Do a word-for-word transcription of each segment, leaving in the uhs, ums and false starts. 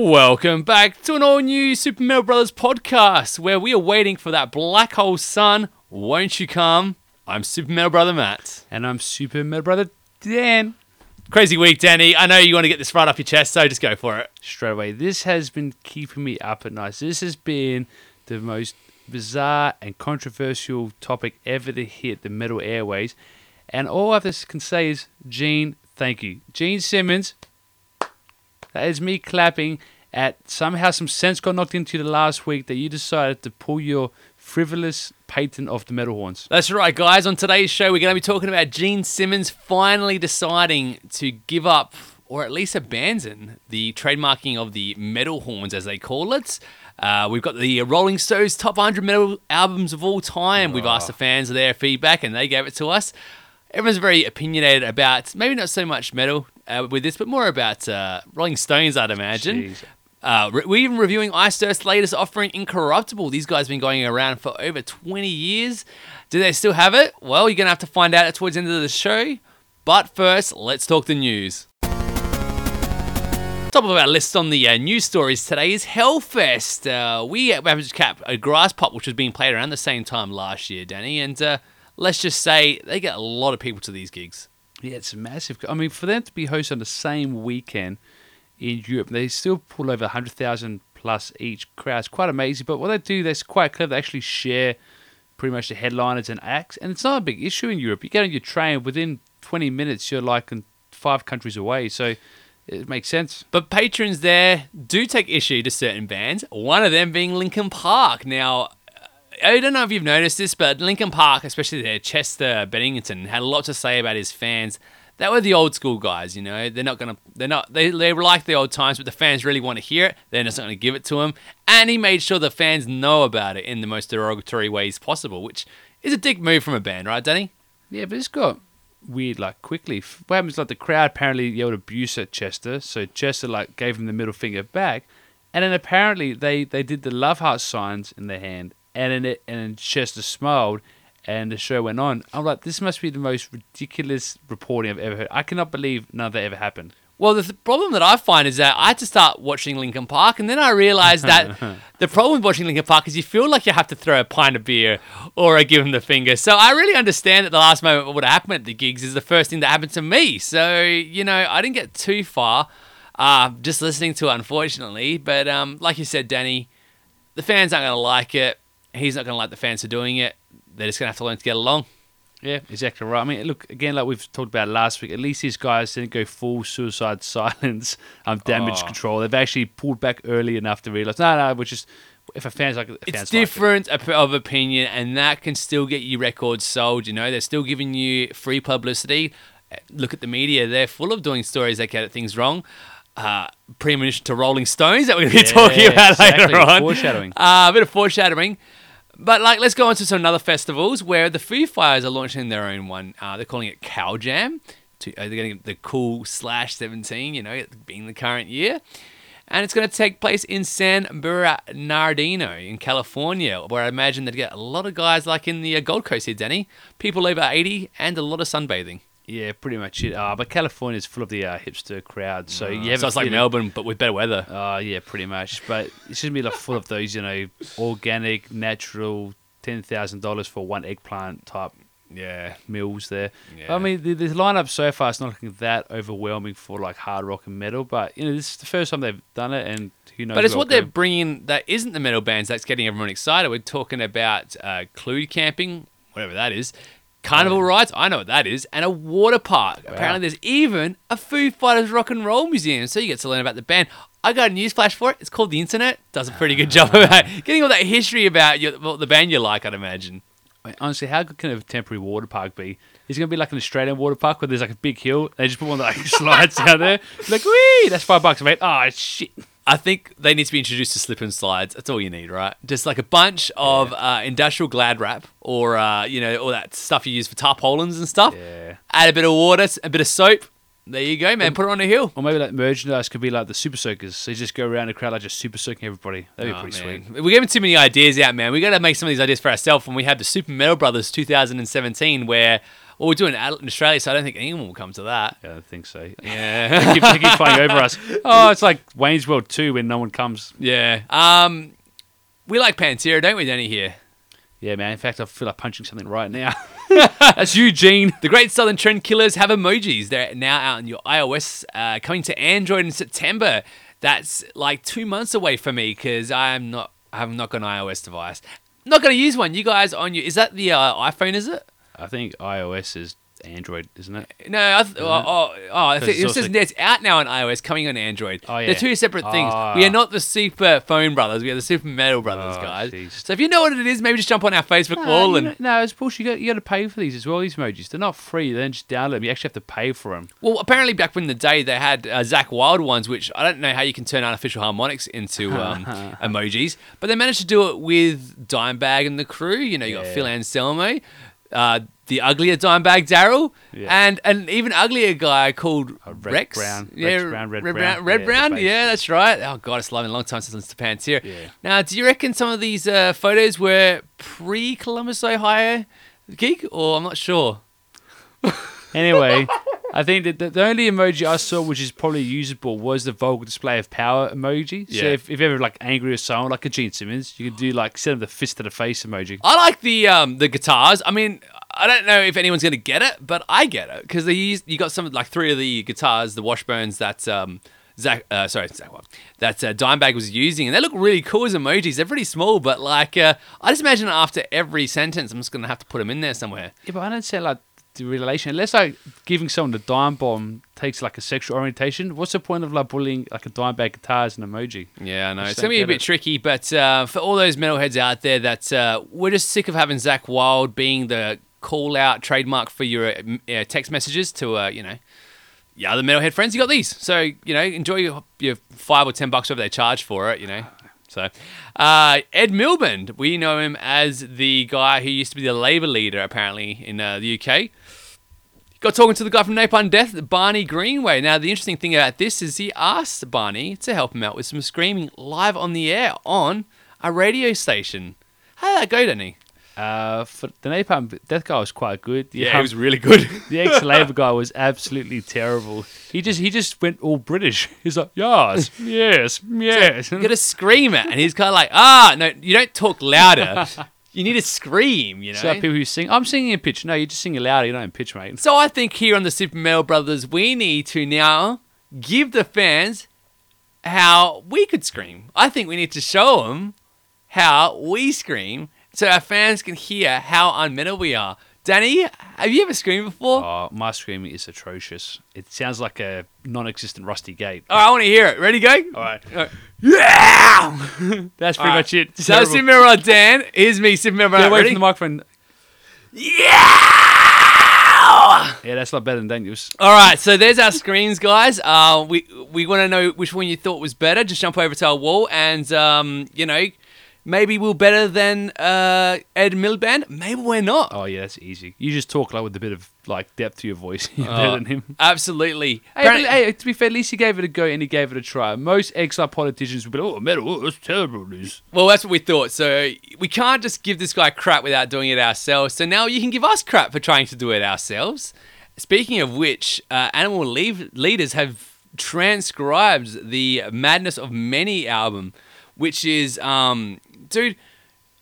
Welcome back to an all-new Super Mario Brothers podcast, where we are waiting for that black hole sun. Won't you come? I'm Super Mario Brother Matt. And I'm Super Mario Brother Dan. Crazy week, Danny. I know you want to get this right off your chest, so just go for it. Straight away. This has been keeping me up at night. This has been the most bizarre and controversial topic ever to hit the metal airways. And all I can say is, Gene, thank you. Gene Simmons. That is me clapping at somehow some sense got knocked into you the last week that you decided to pull your frivolous patent off the metal horns. That's right, guys. On today's show, we're going to be talking about Gene Simmons finally deciding to give up, or at least abandon, the trademarking of the metal horns, as they call it. Uh, we've got the Rolling Stones top one hundred metal albums of all time. Oh. We've asked the fans their feedback, and they gave it to us. Everyone's very opinionated about, maybe not so much metal uh, with this, but more about uh, Rolling Stones, I'd imagine. Uh, re- we're even reviewing Iced Earth's latest offering, Incorruptible. These guys have been going around for over twenty years. Do they still have it? Well, you're going to have to find out towards the end of the show. But first, let's talk the news. Top of our list on the uh, news stories today is Hellfest. Uh, we happened to cap a Grass Pop, which was being played around the same time last year, Danny, and... Uh, Let's just say they get a lot of people to these gigs. Yeah, it's massive. I mean, for them to be hosted on the same weekend in Europe, they still pull over one hundred thousand plus each crowd. It's quite amazing. But what they do, that's quite clever. They actually share pretty much the headliners and acts. And it's not a big issue in Europe. You get on your train, within twenty minutes, you're like in five countries away. So it makes sense. But patrons there do take issue to certain bands, one of them being Linkin Park. Now... I don't know if you've noticed this, but Linkin Park, especially their Chester Bennington, had a lot to say about his fans. They were the old school guys, you know. They're not gonna, they're not, they they like the old times, but the fans really want to hear it. They're just not gonna give it to him. And he made sure the fans know about it in the most derogatory ways possible, which is a dick move from a band, right, Danny? Yeah, but it's got weird, like quickly. What happens? Like the crowd apparently yelled abuse at Chester, so Chester like gave him the middle finger back, and then apparently they they did the love heart signs in their hand. And then it, and then Chester smiled, and the show went on. I'm like, this must be the most ridiculous reporting I've ever heard. I cannot believe none of that ever happened. Well, the th- problem that I find is that I had to start watching Linkin Park, and then I realized that the problem with watching Linkin Park is you feel like you have to throw a pint of beer or give him the finger. So I really understand at the last moment what happened at the gigs is the first thing that happened to me. So, you know, I didn't get too far uh, just listening to it, unfortunately. But um, like you said, Danny, the fans aren't going to like it. He's not going to like the fans for doing it. They're just going to have to learn to get along. Yeah, exactly right. I mean, look, again, like we've talked about last week, at least these guys didn't go full Suicide Silence, um, damage oh. control. They've actually pulled back early enough to realise, no, no, we're just, if a fan's like it, fans it's different like it. Of opinion, and that can still get you records sold, you know. They're still giving you free publicity. Look at the media. They're full of doing stories that get things wrong. Uh, premonition to Rolling Stones that we're going to be yeah, talking about exactly. later on. Foreshadowing. Uh, a bit of foreshadowing. But like, let's go on to some other festivals where the Foo Fighters are launching their own one. Uh, they're calling it Cow Jam. To, uh, they're getting the cool slash seventeen, you know, being the current year. And it's going to take place in San Bernardino in California, where I imagine they'd get a lot of guys like in the Gold Coast here, Danny. People over eighty and a lot of sunbathing. Yeah, pretty much it. Uh, but California's full of the uh, hipster crowd. So, yeah, so it's like you know, Melbourne, but with better weather. Oh, uh, yeah, pretty much. But it's going to be like full of those, you know, organic, natural, ten thousand dollars for one eggplant type yeah. meals there. Yeah. But, I mean, the, the lineup so far is not looking that overwhelming for like hard rock and metal. But, you know, this is the first time they've done it. And who knows? But it's what they're going. bringing that isn't the metal bands that's getting everyone excited. We're talking about uh, Clued Camping, whatever that is. Carnival rides, I know what that is, and a water park. Wow. Apparently there's even a Foo Fighters Rock and Roll Museum, so you get to learn about the band. I got a newsflash for it. It's called the internet. Does a pretty good job about getting all that history about your, well, the band you like, I'd imagine. I mean, honestly, how good can a temporary water park be? It's going to be like an Australian water park where there's like a big hill. They just put one of the like, slides out there. Like, wee, that's five bucks, mate. Oh, shit. I think they need to be introduced to slip and slides. That's all you need, right? Just like a bunch of yeah. uh, industrial glad wrap or, uh, you know, all that stuff you use for tarpaulins and stuff. Yeah. Add a bit of water, a bit of soap. There you go, man. Or, Put it on a hill. Or maybe like merchandise could be like the super soakers. So you just go around the crowd like just super soaking everybody. That'd oh, be pretty man. sweet. We're giving too many ideas out, man. We got to make some of these ideas for ourselves. And we have the Super Metal Brothers twenty seventeen where Well, we're doing it in Australia, so I don't think anyone will come to that. Yeah, I don't think so. Yeah. They keep, they keep playing over us. Oh, it's like Wayne's World two when no one comes. Yeah. Um, we like Pantera, don't we, Danny, here? Yeah, man. In fact, I feel like punching something right now. That's you, Gene. The Great Southern Trend Killers have emojis. They're now out on your iOS, uh, coming to Android in September. That's like two months away for me because I am not. I have not got an iOS device. I'm not going to use one. You guys on your... Is that the uh, iPhone, is it? I think iOS is Android, isn't it? No, I th- isn't oh, oh, oh it says also- it's out now on iOS, coming on Android. Oh, yeah. They're two separate oh. things. We are not the Super Phone Brothers. We are the Super Metal Brothers, oh, guys. Geez. So if you know what it is, maybe just jump on our Facebook no, wall. and know, No, it's bullshit. You got, you got to pay for these as well, these emojis. They're not free. They don't just download them. You actually have to pay for them. Well, apparently back in the day, they had uh, Zakk Wylde ones, which I don't know how you can turn artificial harmonics into um, emojis, but they managed to do it with Dimebag and the crew. You know, you got yeah. Phil Anselmo. Uh, the uglier Dimebag Darrell, yeah. and an even uglier guy called uh, Red Rex Brown. Yeah, Rex Brown, Red, Red Brown, Red yeah, Brown. Yeah, that's right. Oh god, it's been a long time since I listened to Pantera. Yeah. Now, do you reckon some of these uh, photos were pre-Columbus, Ohio geek, or I'm not sure. Anyway, I think that the, the only emoji I saw which is probably usable was the vocal display of power emoji. Yeah. So if, if you're ever like angry or someone like a Gene Simmons, you can do like send them the fist to the face emoji. I like the um the guitars. I mean, I don't know if anyone's gonna get it, but I get it because they used you got some like three of the guitars, the Washburns that um Zach uh, sorry Zach that uh, Dimebag was using, and they look really cool as emojis. They're pretty small, but like uh, I just imagine after every sentence, I'm just gonna have to put them in there somewhere. Yeah, but I don't say like. Relation, unless like giving someone the dime bomb takes like a sexual orientation. What's the point of like bullying like a dime bag guitar as an emoji? Yeah, I know I it's gonna be a bit it. tricky, but uh, for all those metalheads out there that uh, we're just sick of having Zakk Wylde being the call out trademark for your uh, text messages to uh, you know your other metalhead friends. You got these, so you know enjoy your, your five or ten bucks whatever they charge for it. You know. So, uh, Ed Miliband, we know him as the guy who used to be the Labour leader, apparently, in uh, the U K. Got talking to the guy from Napalm Death, Barney Greenway. Now, the interesting thing about this is he asked Barney to help him out with some screaming live on the air on a radio station. How did that go, Danny? Uh, for the Napalm Death guy was quite good. The yeah, um, he was really good. The ex-Labour guy was absolutely terrible. He just he just went all British. He's like, yes, yes, yes. So you got to scream it, and he's kind of like, ah, no, you don't talk louder. You need to scream, you know. So like people who sing, I'm singing in pitch. No, you just sing it louder. You don't in pitch, mate. So I think here on the Super Metal Brothers, we need to now give the fans how we could scream. I think we need to show them how we scream. So our fans can hear how unmetal we are. Danny, have you ever screamed before? Oh, my screaming is atrocious. It sounds like a non-existent rusty gate. All right, I want to hear it. Ready, go? All right. All right. Yeah! That's pretty right. much it. It's so, Super Metal Dan, here's me, Super Metal. Get away from the microphone. Yeah! Yeah, that's not better than Daniel's. All right, so there's our screams, guys. Uh, we we want to know which one you thought was better. Just jump over to our wall and, um, you know... Maybe we're better than uh, Ed Miliband. Maybe we're not. Oh, yeah, that's easy. You just talk like with a bit of like depth to your voice. You're oh, better than him. Absolutely. Hey, hey, to be fair, at least he gave it a go and he gave it a try. Most exile politicians would be like, oh, metal, oh, that's terrible news. Well, that's what we thought. So we can't just give this guy crap without doing it ourselves. So now you can give us crap for trying to do it ourselves. Speaking of which, uh, Animal leave- Leaders have transcribed the Madness of Many album, which is... um. Dude,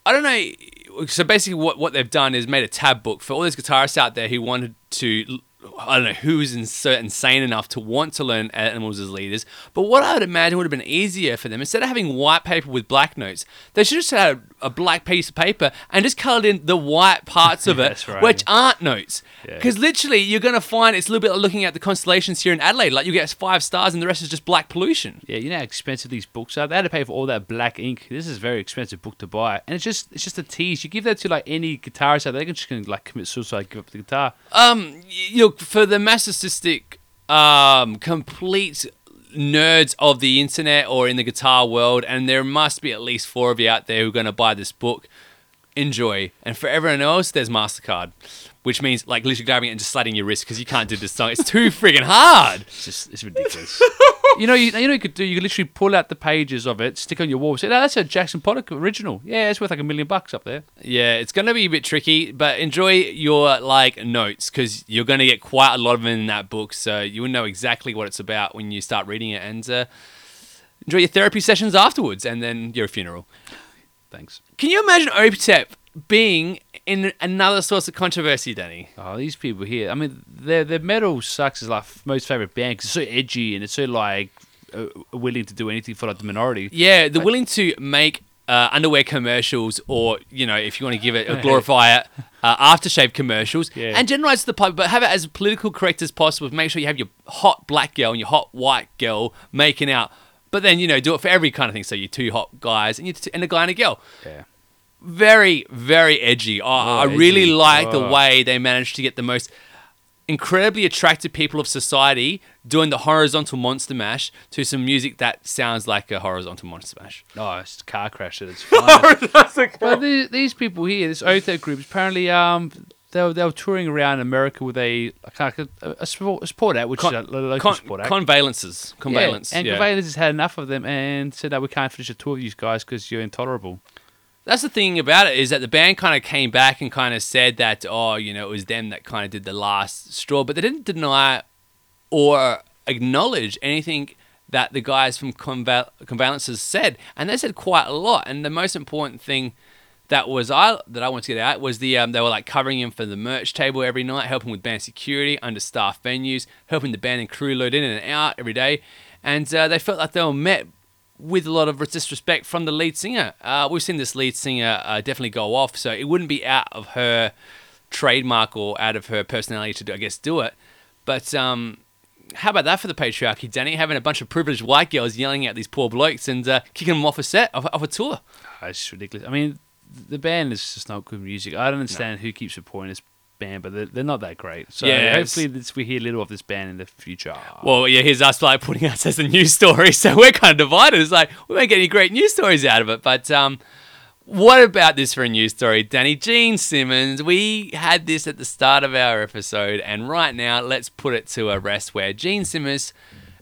I don't know. So basically what, what they've done is made a tab book for all those guitarists out there who wanted to, I don't know, who is insane enough to want to learn Animals as Leaders. But what I would imagine would have been easier for them, instead of having white paper with black notes, they should have just had a, a black piece of paper and just coloured in the white parts of yeah, it, right. which aren't notes. Because yeah. literally you're going to find it's a little bit like looking at the constellations here in Adelaide. Like you get five stars and the rest is just black pollution. Yeah, you know how expensive these books are? They had to pay for all that black ink. This is a very expensive book to buy. And it's just it's just a tease. You give that to like any guitarist out there, they're just going to like commit suicide, give up the guitar. Um, you know, for the masochistic, um, complete nerds of the internet or in the guitar world, and there must be at least four of you out there who are going to buy this book, enjoy. And for everyone else, there's MasterCard, which means like literally grabbing it and just sliding your wrist because you can't do this song. It's too friggin' hard. It's just, it's ridiculous. You know, you, you know, you could do. You could literally pull out the pages of it, stick on your wall, and say, "No, that's a Jackson Pollock original. Yeah, it's worth like a million bucks up there." Yeah, it's gonna be a bit tricky, but enjoy your like notes because you're gonna get quite a lot of it in that book, so you'll know exactly what it's about when you start reading it, and uh, enjoy your therapy sessions afterwards, and then your funeral. Thanks. Can you imagine O P T E P being in another source of controversy, Danny? Oh, these people here. I mean, their their metal sucks is like most favorite band because it's so edgy and it's so like uh, willing to do anything for like the minority. Yeah, they're like, willing to make uh, underwear commercials or, you know, if you want to give it or glorify it, uh, aftershave commercials yeah. and generalize to the public, but have it as political correct as possible. Make sure you have your hot black girl and your hot white girl making out. But then, you know, do it for every kind of thing. So you're two hot guys and, you're two, and a guy and a girl. Yeah. Very, very edgy. Oh, oh, I really edgy. like oh. the way they managed to get the most incredibly attractive people of society doing the horizontal monster mash to some music that sounds like a horizontal monster mash. Oh, it's a car crash. It's fine. That's a car. But these, these people here, this O T E P group, apparently um, they, were, they were touring around America with a a, a, a support act, which con, is a local con, support act. Convalences. Convalence. Yeah, and yeah. Convalences had enough of them and said, no, we can't finish a tour with you guys because you're intolerable. That's the thing about it is that the band kind of came back and kind of said that, oh, you know, it was them that kind of did the last straw. But they didn't deny or acknowledge anything that the guys from Conval- Convalences said. And they said quite a lot. And the most important thing that was I that I wanted to get out was the um, they were like covering him for the merch table every night, helping with band security, understaffed venues, helping the band and crew load in and out every day. And uh, they felt like they were met with a lot of disrespect from the lead singer. Uh, we've seen this lead singer uh, definitely go off, so it wouldn't be out of her trademark or out of her personality to, do, I guess, do it. But um, how about that for the patriarchy, Danny? Having a bunch of privileged white girls yelling at these poor blokes and uh, kicking them off a set, off, off a tour. Oh, it's ridiculous. I mean, the band is just not good music. I don't understand no. who keeps supporting this band, but they're, they're not that great. So yes. hopefully this, we hear little of this band in the future. Well, yeah, here's us like putting us as a news story, so we're kind of divided. It's like we won't get any great news stories out of it. But um, what about this for a news story, Danny? Gene Simmons, we had this at the start of our episode, and right now let's put it to a rest where Gene Simmons,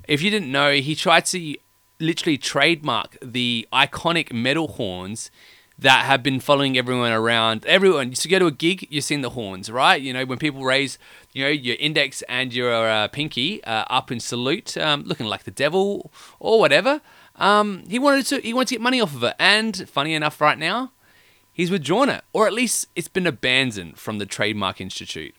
if you didn't know, he tried to literally trademark the iconic metal horns that have been following everyone around. Everyone, to go to a gig, you're seeing the horns, right? You know, when people raise, you know, your index and your uh, pinky uh, up in salute, um, looking like the devil or whatever. Um, he wanted to, he wanted to get money off of it. And funny enough, right now, he's withdrawn it, or at least it's been abandoned from the Trademark Institute.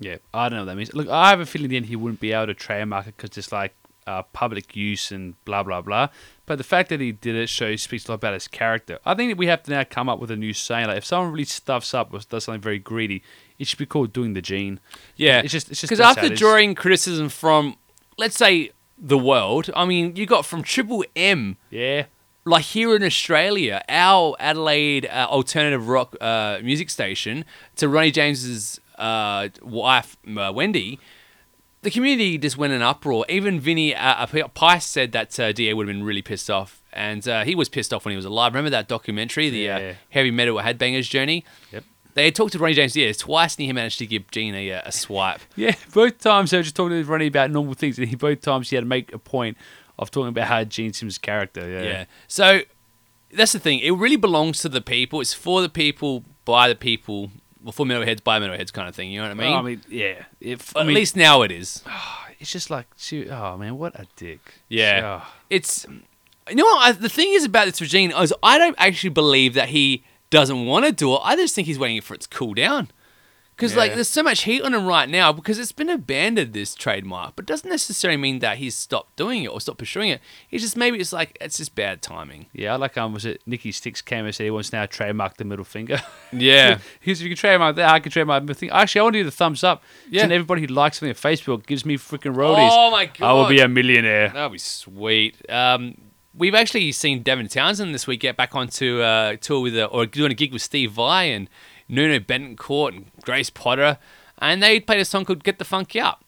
Yeah, I don't know what that means. Look, I have a feeling then he wouldn't be able to trademark it because it's like uh, public use and blah blah blah. But the fact that he did it shows speaks a lot about his character. I think that we have to now come up with a new saying. Like if someone really stuffs up or does something very greedy, it should be called doing the Gene. Yeah, it's just it's just because after drawing criticism from, let's say, the world. I mean, you got from Triple M. Yeah. Like here in Australia, our Adelaide uh, alternative rock uh, music station to Ronnie James's uh, wife uh, Wendy. The community just went in uproar. Even Vinny Appice said that uh, Dio would have been really pissed off. And uh, he was pissed off when he was alive. Remember that documentary, the yeah. uh, Heavy Metal Headbangers Journey? Yep. They had talked to Ronnie James Dio twice, and he managed to give Gene a, a swipe. yeah, both times they were just talking to Ronnie about normal things, and he both times he had to make a point of talking about how Gene Simmons' character. Yeah. yeah. So that's the thing. It really belongs to the people. It's for the people, by the people. Well, for metalheads, by metalheads kind of thing, you know what I mean? Oh, I mean, yeah. If, At I mean, least now it is. Oh, it's just like, oh, man, what a dick. Yeah. Oh. It's, you know what, I, the thing is about this Gene is I don't actually believe that he doesn't want to do it. I just think he's waiting for it to cool down. Because, yeah. like, there's so much heat on him right now because it's been abandoned, this trademark. But it doesn't necessarily mean that he's stopped doing it or stopped pursuing it. It's just maybe it's like, it's just bad timing. Yeah, like, um, was it Nikki Sixx came and said he wants to now trademark the middle finger? Yeah. Because if you can trademark that, I can trademark the thing. Actually, I want to do the thumbs up. Yeah. And everybody who likes something on Facebook gives me freaking royalties. Oh, my God. I will be a millionaire. That would be sweet. Um, we've actually seen Devin Townsend this week get back onto uh, tour with, a, or doing a gig with Steve Vai and Nuno Bettencourt and Grace Potter, and they played a song called Get the Funky Up.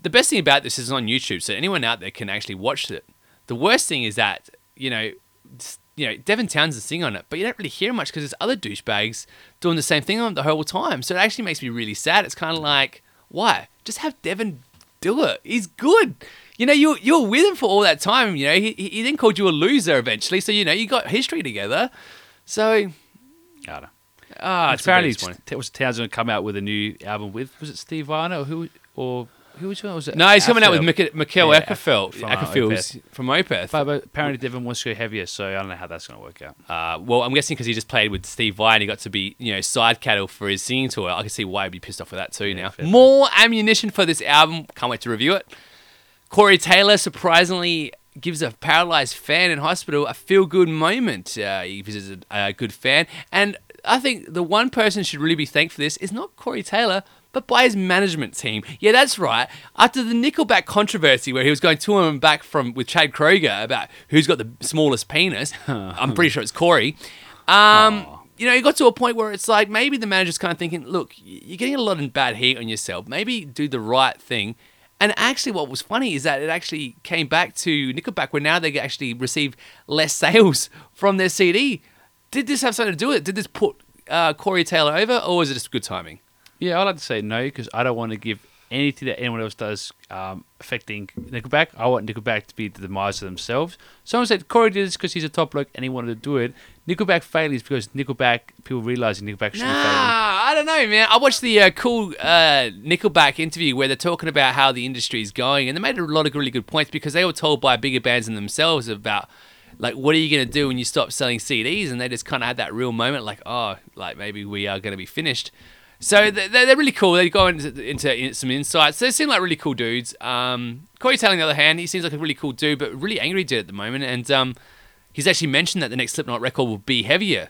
The best thing about this is it's on YouTube, so anyone out there can actually watch it. The worst thing is that, you know, you know Devin Townsend singing on it, but you don't really hear much because there's other douchebags doing the same thing on it the whole time. So it actually makes me really sad. It's kind of like, why? Just have Devin still it. He's good. You know, you you were with him for all that time. You know, he he then called you a loser eventually. So you know, you got history together. So, I don't know. Ah, it's apparently it was Townsend come out with a new album with was it Steve Vai or who or who was it? Was it no, he's Afel? Coming out with Mik- Mikael yeah, Ackerfeld from, Ackerfeld, uh, from Opeth. But, but apparently Devin wants to go heavier, so I don't know how that's going to work out. Uh, well, I'm guessing because he just played with Steve Vai and he got to be, you know, side cattle for his singing tour. I can see why he'd be pissed off with that too yeah, now. More fair. Ammunition for this album. Can't wait to review it. Corey Taylor surprisingly gives a paralyzed fan in hospital a feel-good moment. Uh, he visits a, a good fan. And I think the one person should really be thanked for this is not Corey Taylor, but by his management team. Yeah, that's right. After the Nickelback controversy where he was going to and back from with Chad Kroeger about who's got the smallest penis, I'm pretty sure it's Corey, um, you know, it got to a point where it's like maybe the manager's kind of thinking, look, you're getting a lot of bad heat on yourself. Maybe do the right thing. And actually what was funny is that it actually came back to Nickelback where now they actually receive less sales from their C D. Did this have something to do with it? Did this put uh, Corey Taylor over, or was it just good timing? Yeah, I'd like to say no because I don't want to give anything that anyone else does um, affecting Nickelback. I want Nickelback to be the demise of themselves. Someone said Corey did this because he's a top bloke and he wanted to do it. Nickelback failures because Nickelback, people realising Nickelback should be failing. Nah, I don't know, man. I watched the uh, cool uh, Nickelback interview where they're talking about how the industry is going, and they made a lot of really good points because they were told by bigger bands than themselves about, like, what are you going to do when you stop selling C Ds? And they just kind of had that real moment like, oh, like maybe we are going to be finished. So they're really cool. They go into, into some insights. They seem like really cool dudes. Um, Corey Taylor, on the other hand, he seems like a really cool dude, but really angry dude at the moment. And um, he's actually mentioned that the next Slipknot record will be heavier.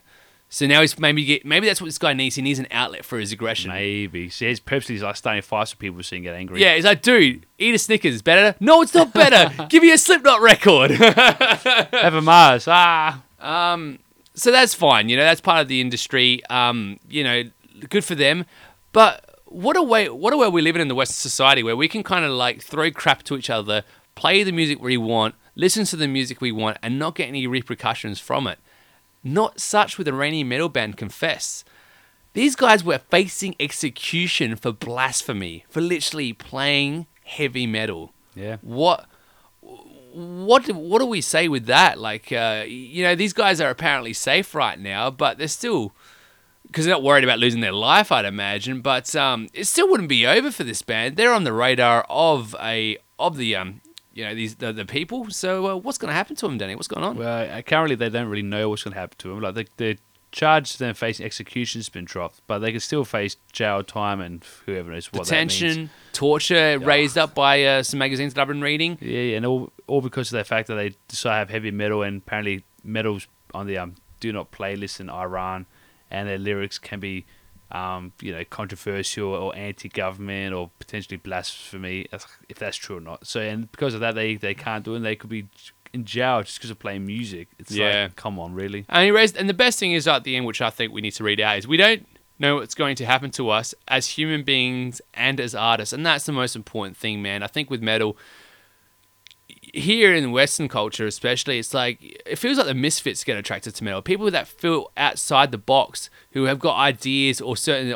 So now he's maybe get, maybe that's what this guy needs. He needs an outlet for his aggression. Maybe. See, his purpose is like starting fights with people so he can get angry. Yeah, he's like, dude, eat a Snickers. Better? No, it's not better. Give me a Slipknot record. Have a Mars. Ah. Um. So that's fine. You know, that's part of the industry. Um. You know. Good for them, but what a way what a way we live in in the Western society where we can kind of like throw crap to each other, play the music we want, listen to the music we want, and not get any repercussions from it. Not such with Iranian metal band Confess. These guys were facing execution for blasphemy, for literally playing heavy metal. Yeah. What what what do we say with that? Like, uh, you know, these guys are apparently safe right now, but they're still. Because they're not worried about losing their life, I'd imagine. But um, it still wouldn't be over for this band. They're on the radar of a of the um, you know, these the, the people. So uh, what's going to happen to them, Danny? What's going on? Well, currently they don't really know what's going to happen to them. Like the the charge they're facing execution's been dropped, but they can still face jail time and whoever knows what detention, that means. Torture oh. raised up by uh, some magazines that I've been reading. Yeah, yeah, and all all because of the fact that they decide to have heavy metal and apparently metal's on the um, do not play list in Iran. And their lyrics can be, um, you know, controversial or anti-government or potentially blasphemy, if that's true or not. So, and because of that, they, they can't do it. And they could be in jail just because of playing music. It's yeah. like, come on, really? And he raised, and the best thing is at the end, which I think we need to read out, is we don't know what's going to happen to us as human beings and as artists. And that's the most important thing, man. I think with metal, here in Western culture especially, it's like it feels like the misfits get attracted to metal. People that feel outside the box, who have got ideas or certain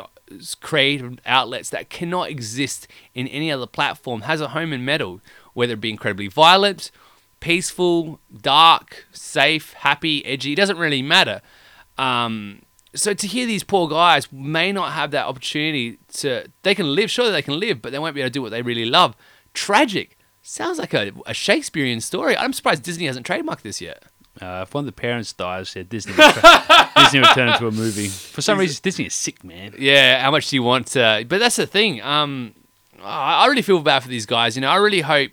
creative outlets that cannot exist in any other platform, has a home in metal, whether it be incredibly violent, peaceful, dark, safe, happy, edgy. It doesn't really matter. Um, so to hear these poor guys may not have that opportunity to... They can live, sure they can live, but they won't be able to do what they really love. Tragic. Sounds like a, a Shakespearean story. I'm surprised Disney hasn't trademarked this yet. Uh, if one of the parents dies, yeah, Disney will tra- Disney will turn into a movie. For some reason, Disney is sick, man. Yeah, how much do you want? To, but that's the thing. Um, I really feel bad for these guys. You know, I really hope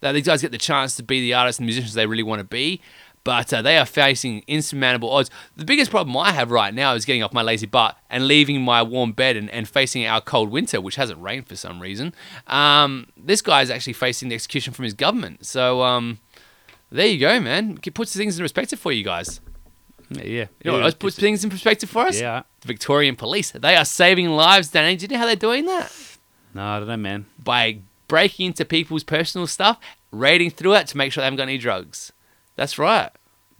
that these guys get the chance to be the artists and musicians they really want to be. But uh, they are facing insurmountable odds. The biggest problem I have right now is getting off my lazy butt and leaving my warm bed and, and facing our cold winter, which hasn't rained for some reason. Um, this guy is actually facing the execution from his government. So um, there you go, man. It puts things in perspective for you guys. Yeah. yeah. You know what else puts things in perspective for us? Yeah. The Victorian police. They are saving lives, Danny. Do you know how they're doing that? No, I don't know, man. By breaking into people's personal stuff, raiding through it to make sure they haven't got any drugs. That's right.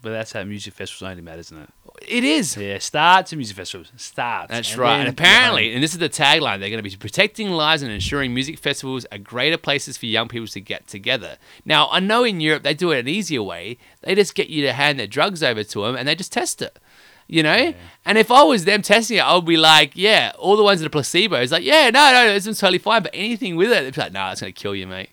But that's how music festivals only matter, isn't it? It is. Yeah, start to music festivals. Start. That's and right. And apparently, and this is the tagline, they're going to be protecting lives and ensuring music festivals are greater places for young people to get together. Now, I know in Europe they do it an easier way. They just get you to hand their drugs over to them and they just test it. You know? Yeah. And if I was them testing it, I would be like, yeah, all the ones that are placebos, like, yeah, no, no, it's totally fine, but anything with it, they'd be like, nah, it's going to kill you, mate.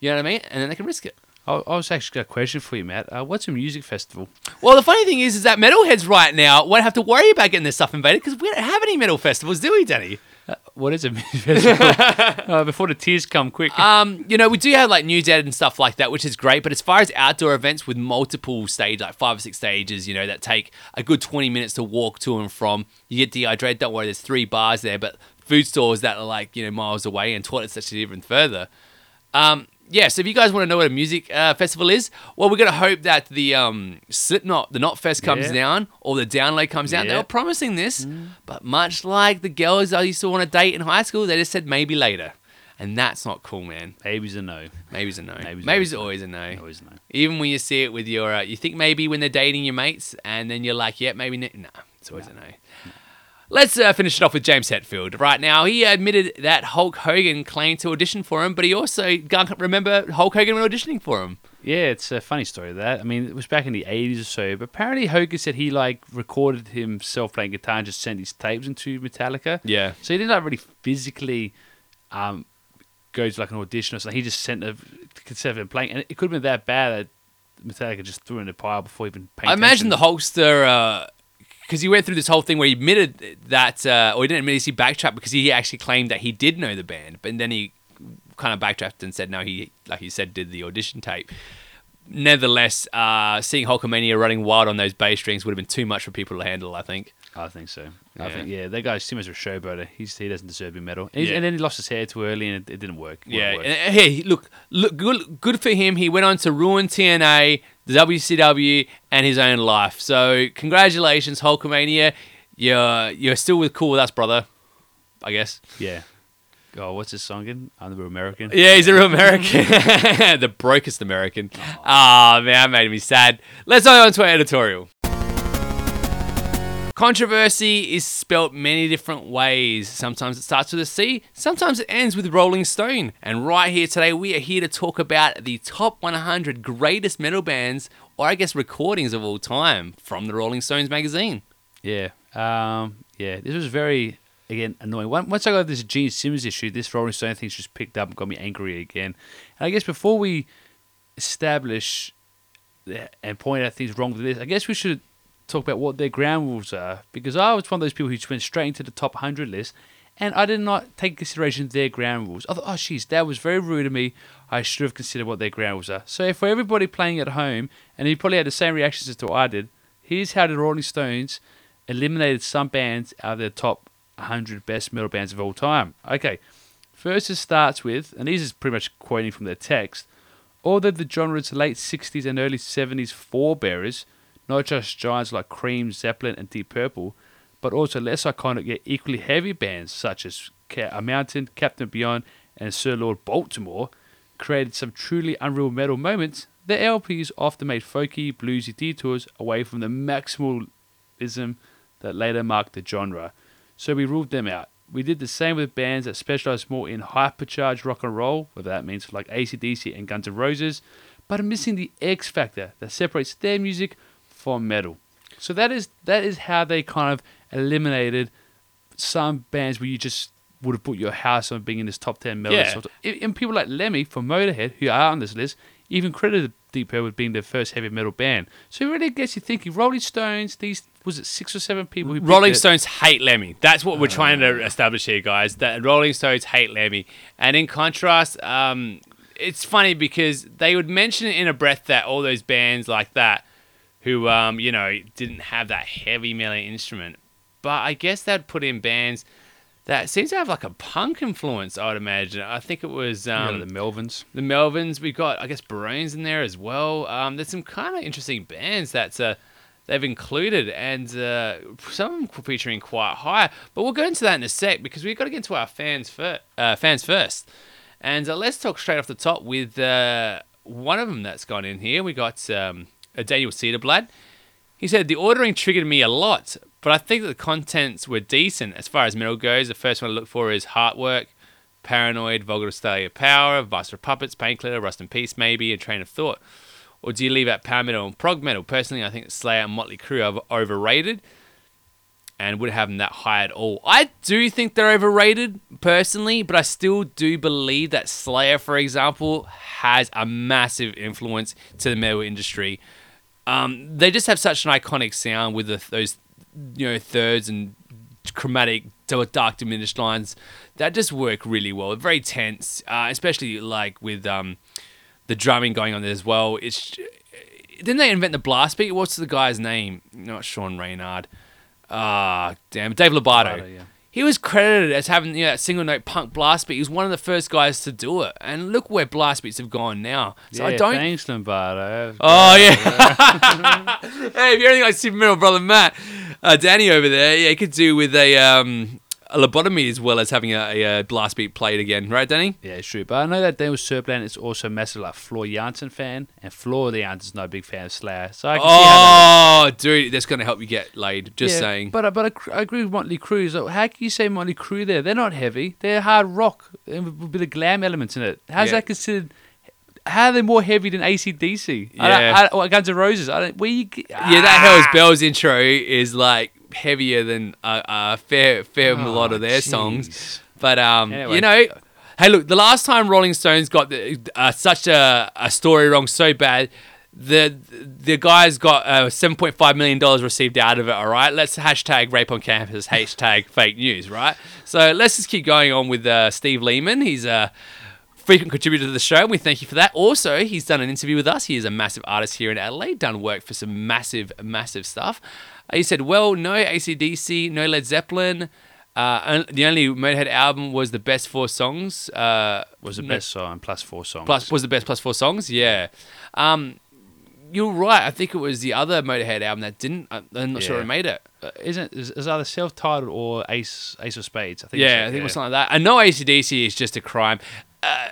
You know what I mean? And then they can risk it. I was actually got a question for you, Matt. Uh, what's a music festival? Well, the funny thing is, is that metalheads right now won't have to worry about getting their stuff invaded because we don't have any metal festivals, do we, Danny? Uh, what is a music festival? uh, before the tears come quick. Um, you know, we do have like New Dead and stuff like that, which is great. But as far as outdoor events with multiple stage, like five or six stages, you know, that take a good twenty minutes to walk to and from. You get dehydrated. Don't worry, there's three bars there, but food stores that are like, you know, miles away and toilets that's even further. Um. Yeah, so if you guys want to know what a music uh, festival is, well, we're going to hope that the um, Slipknot, the Knotfest comes yeah. down or the Download comes yeah. out. They were promising this, mm. but much like the girls I used to want to date in high school, they just said maybe later. And that's not cool, man. Maybe's a no. Maybe's a no. Maybe's, Maybe's always, always a no. Always a no. Even when you see it with your, uh, you think maybe when they're dating your mates and then you're like, yeah, maybe, no. Nah, it's always no. a no. no. Let's uh, finish it off with James Hetfield. Right now, he admitted that Hulk Hogan claimed to audition for him, but he also can't remember Hulk Hogan when auditioning for him. Yeah, it's a funny story, that. I mean, it was back in the eighties or so, but apparently Hogan said he, like, recorded himself playing guitar and just sent his tapes into Metallica. Yeah. So he didn't, like, really physically um, go to, like, an audition or something. He just sent a cassette of him playing, and it could have been that bad that Metallica just threw it in a pile before he even paid attention. I imagine the Hulkster... Uh, Because he went through this whole thing where he admitted that, uh, or he didn't admit this, he backtracked because he actually claimed that he did know the band, but then he kind of backtracked and said, no, he, like you said, did the audition tape. Nevertheless, uh, seeing Hulkamania running wild on those bass strings would have been too much for people to handle, I think. I think so. Yeah. I think, yeah, that guy's too much of a showboater. He's, he doesn't deserve your medal. And, yeah. and then he lost his hair too early and it, it didn't work. It yeah, work. And, hey, look, look good, good for him. He went on to ruin T N A, the W C W, and his own life. So, congratulations, Hulkamania. You're, you're still with, cool with us, brother, I guess. Yeah. Oh, what's his song again? I'm the Real American. Yeah, he's a real American. The brokest American. Ah, oh. oh, man, that made me sad. Let's go on to our editorial. Controversy is spelt many different ways. Sometimes it starts with a C, sometimes it ends with Rolling Stone. And right here today, we are here to talk about the top one hundred greatest metal bands, or I guess recordings of all time, from the Rolling Stones magazine. Yeah, um, yeah, this was very, again, annoying. Once I got this Gene Simmons issue, this Rolling Stone thing's just picked up and got me angry again. And I guess before we establish and point out things wrong with this, I guess we should talk about what their ground rules are, because I was one of those people who just went straight into the top one hundred list and I did not take into consideration their ground rules. I thought, oh, jeez, that was very rude of me. I should have considered what their ground rules are. So for everybody playing at home, and you probably had the same reactions as to what I did, here's how the Rolling Stones eliminated some bands out of their top one hundred best metal bands of all time. Okay, first it starts with, and this is pretty much quoting from their text, although the genre's late sixties and early seventies forebearers, not just giants like Cream, Zeppelin, and Deep Purple, but also less iconic yet equally heavy bands such as Cat Mountain, Captain Beyond, and Sir Lord Baltimore, created some truly unreal metal moments. Their L Ps often made folky, bluesy detours away from the maximalism that later marked the genre. So we ruled them out. We did the same with bands that specialised more in hypercharged rock and roll, whether that means like A C D C and Guns N' Roses, but missing the X factor that separates their music for metal. So that is that is how they kind of eliminated some bands where you just would have put your house on being in this top ten metal. Yeah. Sort of. And people like Lemmy from Motorhead, who are on this list, even credited Deep Purple with being their first heavy metal band. So it really gets you thinking. Rolling Stones, these was it six or seven people who Rolling Stones hate Lemmy. That's what we're uh, trying to establish here, guys. That Rolling Stones hate Lemmy. And in contrast, um, it's funny because they would mention in a breath that all those bands like that who, um, you know, didn't have that heavy metal instrument. But I guess they'd put in bands that seems to have like a punk influence, I would imagine. I think it was... Um, yeah, the Melvins. The Melvins. We got, I guess, Barones in there as well. Um, there's some kind of interesting bands that uh, they've included, and uh, some of them featuring quite high. But we'll go into that in a sec, because we've got to get to our fans, fir- uh, fans first. And uh, let's talk straight off the top with uh, one of them that's gone in here. We got... Um, Daniel Cederblad. He said, the ordering triggered me a lot, but I think that the contents were decent. As far as metal goes, the first one I look for is Heartwork, Paranoid, Vulgar Style of Power, Vice for Puppets, Painkiller, Rust in Peace maybe, and Train of Thought. Or do you leave out power metal and prog metal? Personally, I think Slayer and Motley Crue are overrated and wouldn't have them that high at all. I do think they're overrated, personally, but I still do believe that Slayer, for example, has a massive influence to the metal industry. Um, they just have such an iconic sound with the, those, you know, thirds and chromatic dark diminished lines that just work really well. Very tense, uh, especially like with... Um, the drumming going on there as well. It's didn't they invent the blast beat? What's the guy's name? Not Sean Reynard. Ah, uh, damn, Dave Lovato. Lovato yeah. He was credited as having, you know, that single note punk blast beat. He was one of the first guys to do it. And look where blast beats have gone now. So yeah, I don't. Thanks, Lombardo. Oh yeah. Hey, if you're anything like Super Metal Brother Matt, uh, Danny over there, yeah, he could do with a um. a lobotomy as well as having a, a blast beat played again, right, Danny? Yeah, it's true. But I know that Daniel Serpland is also a massive like Floor Jansen fan, and Floor Jansen's not a big fan of Slayer. So I can oh, see how that dude, that's going to help you get laid. Just yeah, saying. But but I, I agree with Motley Crue. So how can you say Motley Crue there? They're not heavy. They're hard rock with a bit of glam elements in it. How's yeah. that considered? How are they more heavy than A C D C? Yeah. I, I, or Guns N' Roses? I don't. Where you? Ah. Yeah, that Hell's Bells intro is like. Heavier than a, a fair fair oh, lot of their geez. songs, but um, anyway. you know, hey, look, the last time Rolling Stones got the, uh, such a, a story wrong so bad, the the guys got uh, seven point five million dollars received out of it. All right, let's hashtag rape on campus, hashtag fake news. Right, so let's just keep going on with uh, Steve Lehman. He's a uh, frequent contributor to the show, and we thank you for that. Also, he's done an interview with us. He is a massive artist here in Adelaide, done work for some massive, massive stuff. He said, well, no A C D C, no Led Zeppelin. Uh, the only Motorhead album was the best four songs. Uh, was the no, best song, plus four songs. Plus, was the best plus four songs, yeah. Um, you're right. I think it was the other Motorhead album that didn't. I'm not yeah. sure it made it. Uh, isn't is, is either self-titled or Ace Ace of Spades. I think yeah, I think yeah. it was something like that. I know A C D C is just a crime. Uh,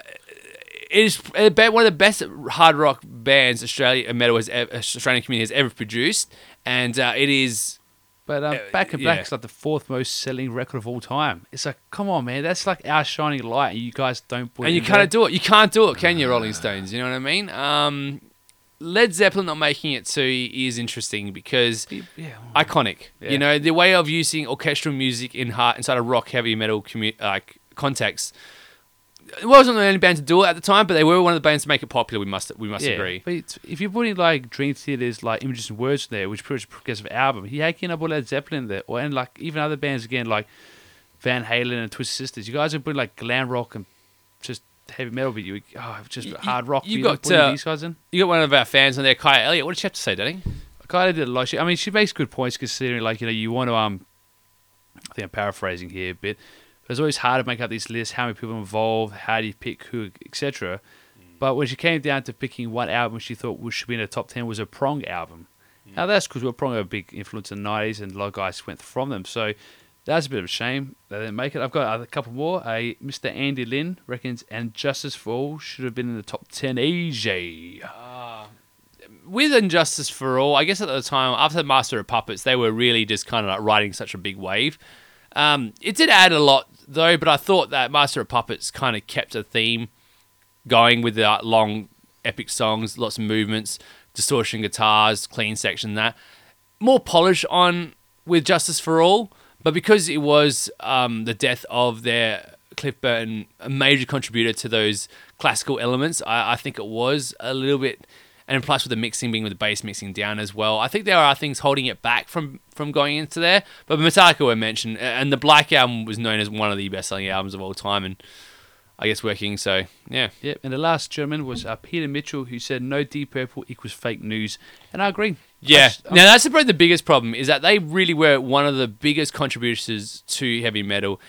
it is one of the best hard rock bands Australia metal has ever, Australian community has ever produced, and uh, it is. But um, Back in Black yeah. is like the fourth most selling record of all time. It's like, come on, man, that's like our shining light, and you guys don't. Put and you can't do it. You can't do it, can you, Rolling Stones? You know what I mean? Um, Led Zeppelin not making it too is interesting because yeah, well, iconic. Yeah. You know, the way of using orchestral music in heart inside a rock heavy metal commu- uh, context. It wasn't the only band to do it at the time, but they were one of the bands to make it popular. We must, we must yeah, agree. But if you're putting like Dream Theater's like Images and Words in there, which pretty much a progressive album, you had up all Led Zeppelin in there, or and like even other bands again like Van Halen and Twisted Sisters. You guys are putting like glam rock and just heavy metal, but you oh, just you, hard rock. You, you got uh, these guys in. You got one of our fans on there, Kaya Elliott. What did she have to say, Danny? Kaya did a lot. She, I mean, she makes good points considering like you know you want to um. I think I'm paraphrasing here a bit. It's always hard to make up these lists, how many people involved, how do you pick who, et cetera. Mm. But when she came down to picking one album she thought should be in the top ten was a prong album. Mm. Now that's because we were prong a big influence in the nineties and a lot of guys went from them. So that's a bit of a shame they didn't make it. I've got a couple more. A Mister Andy Lynn reckons And Justice for All should have been in the top ten easy. Uh, with Injustice for All, I guess at the time, after Master of Puppets, they were really just kind of like riding such a big wave. Um, it did add a lot, though, but I thought that Master of Puppets kind of kept a theme going with the long, epic songs, lots of movements, distortion guitars, clean section, that. More polish on with Justice for All, but because it was um, the death of their Cliff Burton, a major contributor to those classical elements, I, I think it was a little bit... And plus with the mixing being with the bass mixing down as well. I think there are things holding it back from, from going into there. But Metallica were mentioned. And the Black Album was known as one of the best-selling albums of all time. And I guess working, so, yeah. yeah. And the last German was uh, Peter Mitchell, who said, no Deep Purple equals fake news. And I agree. Yeah. I just, now, that's probably the biggest problem, is that they really were one of the biggest contributors to heavy metal.